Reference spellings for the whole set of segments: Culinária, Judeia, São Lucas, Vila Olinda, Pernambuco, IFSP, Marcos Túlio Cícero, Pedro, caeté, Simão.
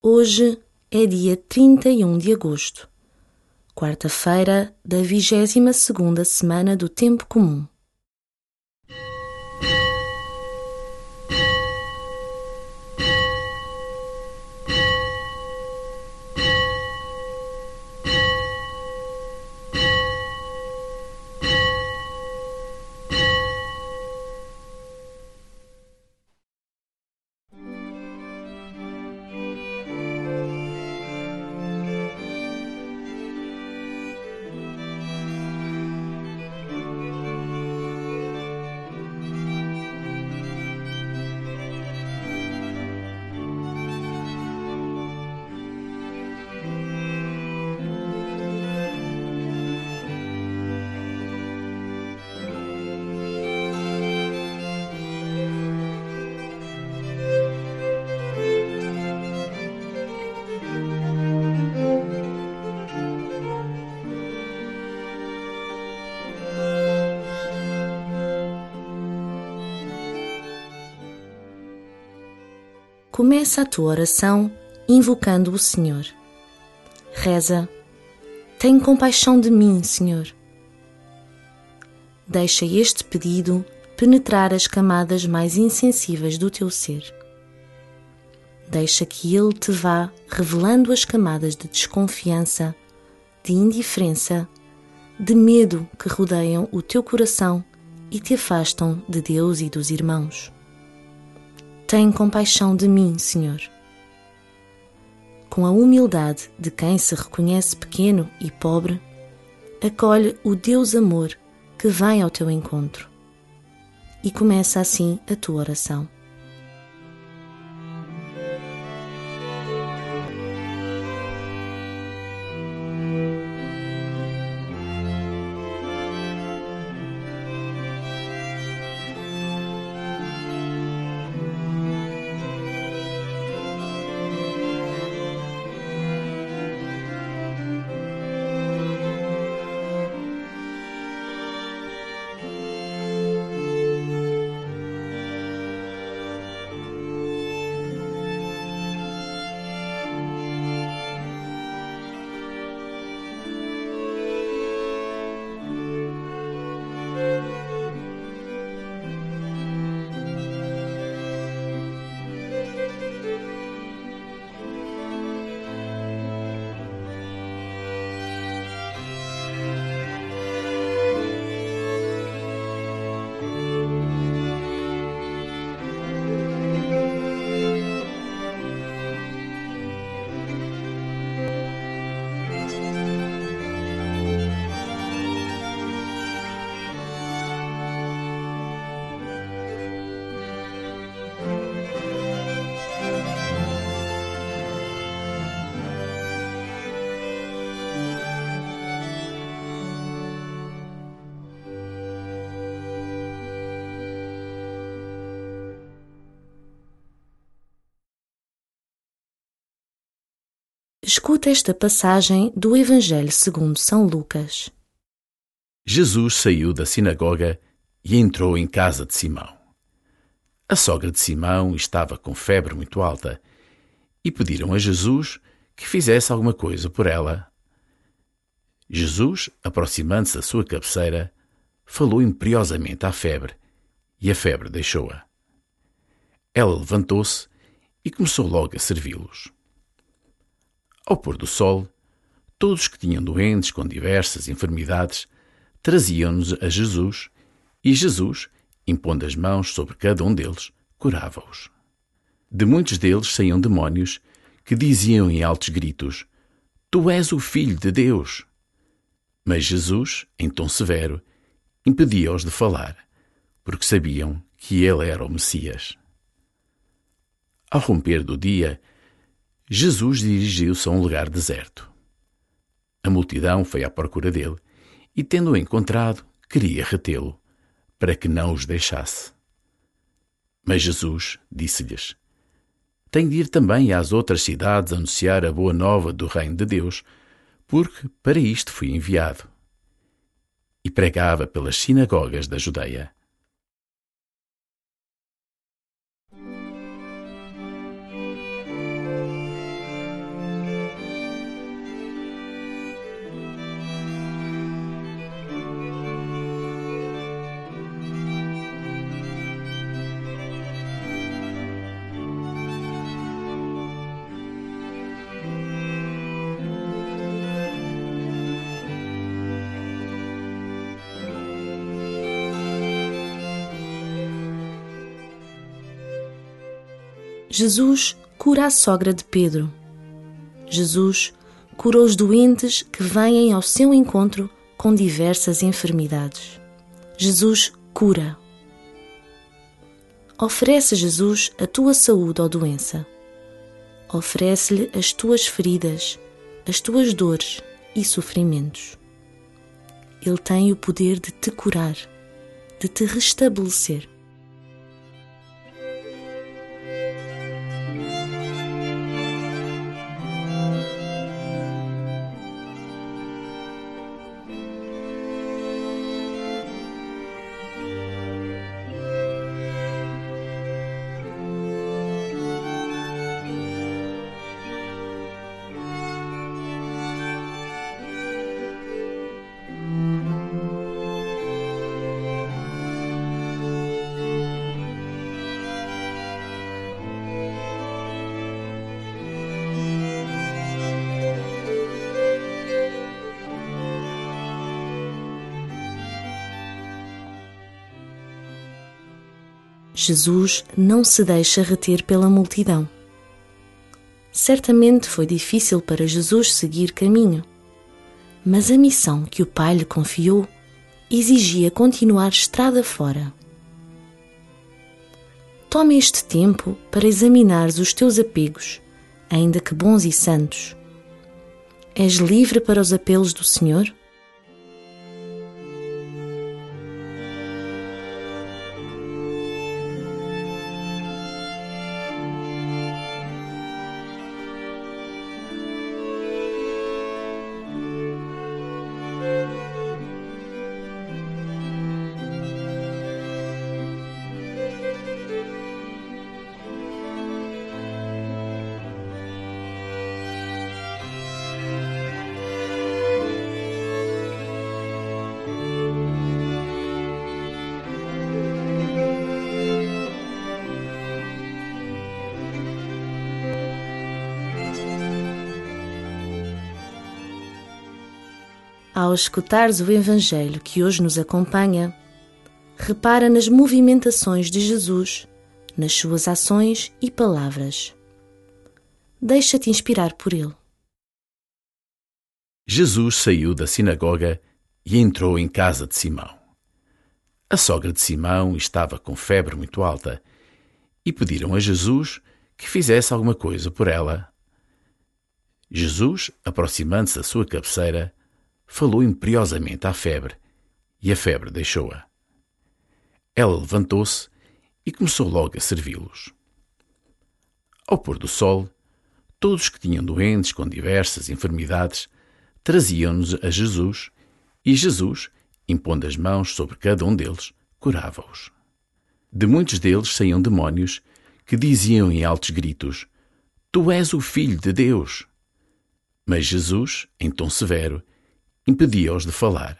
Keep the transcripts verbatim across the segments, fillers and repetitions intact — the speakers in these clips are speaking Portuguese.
Hoje é dia trinta e um de agosto, quarta-feira da vigésima segunda semana do Tempo Comum. Começa a tua oração invocando o Senhor. Reza: tem compaixão de mim, Senhor. Deixa este pedido penetrar as camadas mais insensíveis do teu ser. Deixa que Ele te vá revelando as camadas de desconfiança, de indiferença, de medo que rodeiam o teu coração e te afastam de Deus e dos irmãos. Tem compaixão de mim, Senhor. Com a humildade de quem se reconhece pequeno e pobre, acolhe o Deus amor que vem ao teu encontro. E começa assim a tua oração. Escuta esta passagem do Evangelho segundo São Lucas. Jesus saiu da sinagoga e entrou em casa de Simão. A sogra de Simão estava com febre muito alta e pediram a Jesus que fizesse alguma coisa por ela. Jesus, aproximando-se da sua cabeceira, falou imperiosamente à febre e a febre deixou-a. Ela levantou-se e começou logo a servi-los. Ao pôr do sol, todos que tinham doentes com diversas enfermidades traziam-nos a Jesus e Jesus, impondo as mãos sobre cada um deles, curava-os. De muitos deles saíam demónios que diziam em altos gritos: Tu és o Filho de Deus! Mas Jesus, em tom severo, impedia-os de falar, porque sabiam que ele era o Messias. Ao romper do dia, Jesus dirigiu-se a um lugar deserto. A multidão foi à procura dele e, tendo-o encontrado, queria retê-lo, para que não os deixasse. Mas Jesus disse-lhes: Tenho de ir também às outras cidades anunciar a boa nova do reino de Deus, porque para isto fui enviado. E pregava pelas sinagogas da Judeia. Thank you. Jesus cura a sogra de Pedro. Jesus cura os doentes que vêm ao seu encontro com diversas enfermidades. Jesus cura. Oferece Jesus a tua saúde ou doença. Oferece-lhe as tuas feridas, as tuas dores e sofrimentos. Ele tem o poder de te curar, de te restabelecer. Jesus não se deixa reter pela multidão. Certamente foi difícil para Jesus seguir caminho, mas a missão que o Pai lhe confiou exigia continuar estrada fora. Toma este tempo para examinares os teus apegos, ainda que bons e santos. És livre para os apelos do Senhor? Ao escutares o Evangelho que hoje nos acompanha, repara nas movimentações de Jesus, nas suas ações e palavras. Deixa-te inspirar por ele. Jesus saiu da sinagoga e entrou em casa de Simão. A sogra de Simão estava com febre muito alta e pediram a Jesus que fizesse alguma coisa por ela. Jesus, aproximando-se da sua cabeceira, falou imperiosamente à febre, e a febre deixou-a. Ela levantou-se e começou logo a servi-los. Ao pôr do sol, todos que tinham doentes com diversas enfermidades traziam-nos a Jesus, e Jesus, impondo as mãos sobre cada um deles, curava-os. De muitos deles saíam demónios que diziam em altos gritos: "Tu és o Filho de Deus!" Mas Jesus, em tom severo, impedia-os de falar,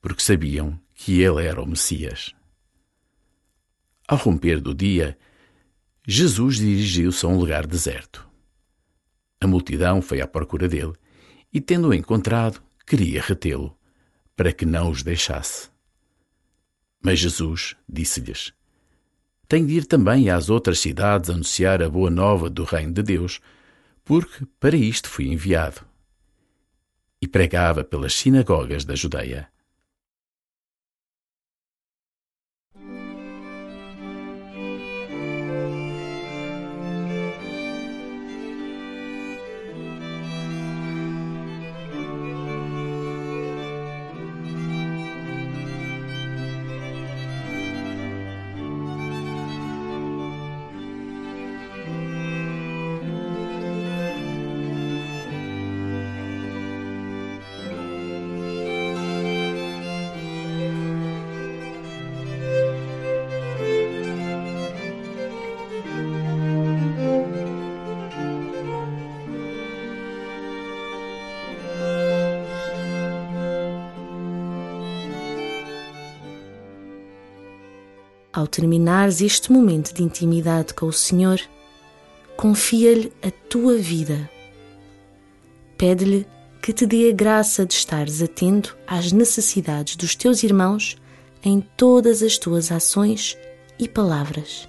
porque sabiam que ele era o Messias. Ao romper do dia, Jesus dirigiu-se a um lugar deserto. A multidão foi à procura dele e, tendo-o encontrado, queria retê-lo, para que não os deixasse. Mas Jesus disse-lhes: "Tenho de ir também às outras cidades anunciar a boa nova do reino de Deus, porque para isto fui enviado." E pregava pelas sinagogas da Judeia. Ao terminares este momento de intimidade com o Senhor, confia-lhe a tua vida. Pede-lhe que te dê a graça de estares atento às necessidades dos teus irmãos em todas as tuas ações e palavras.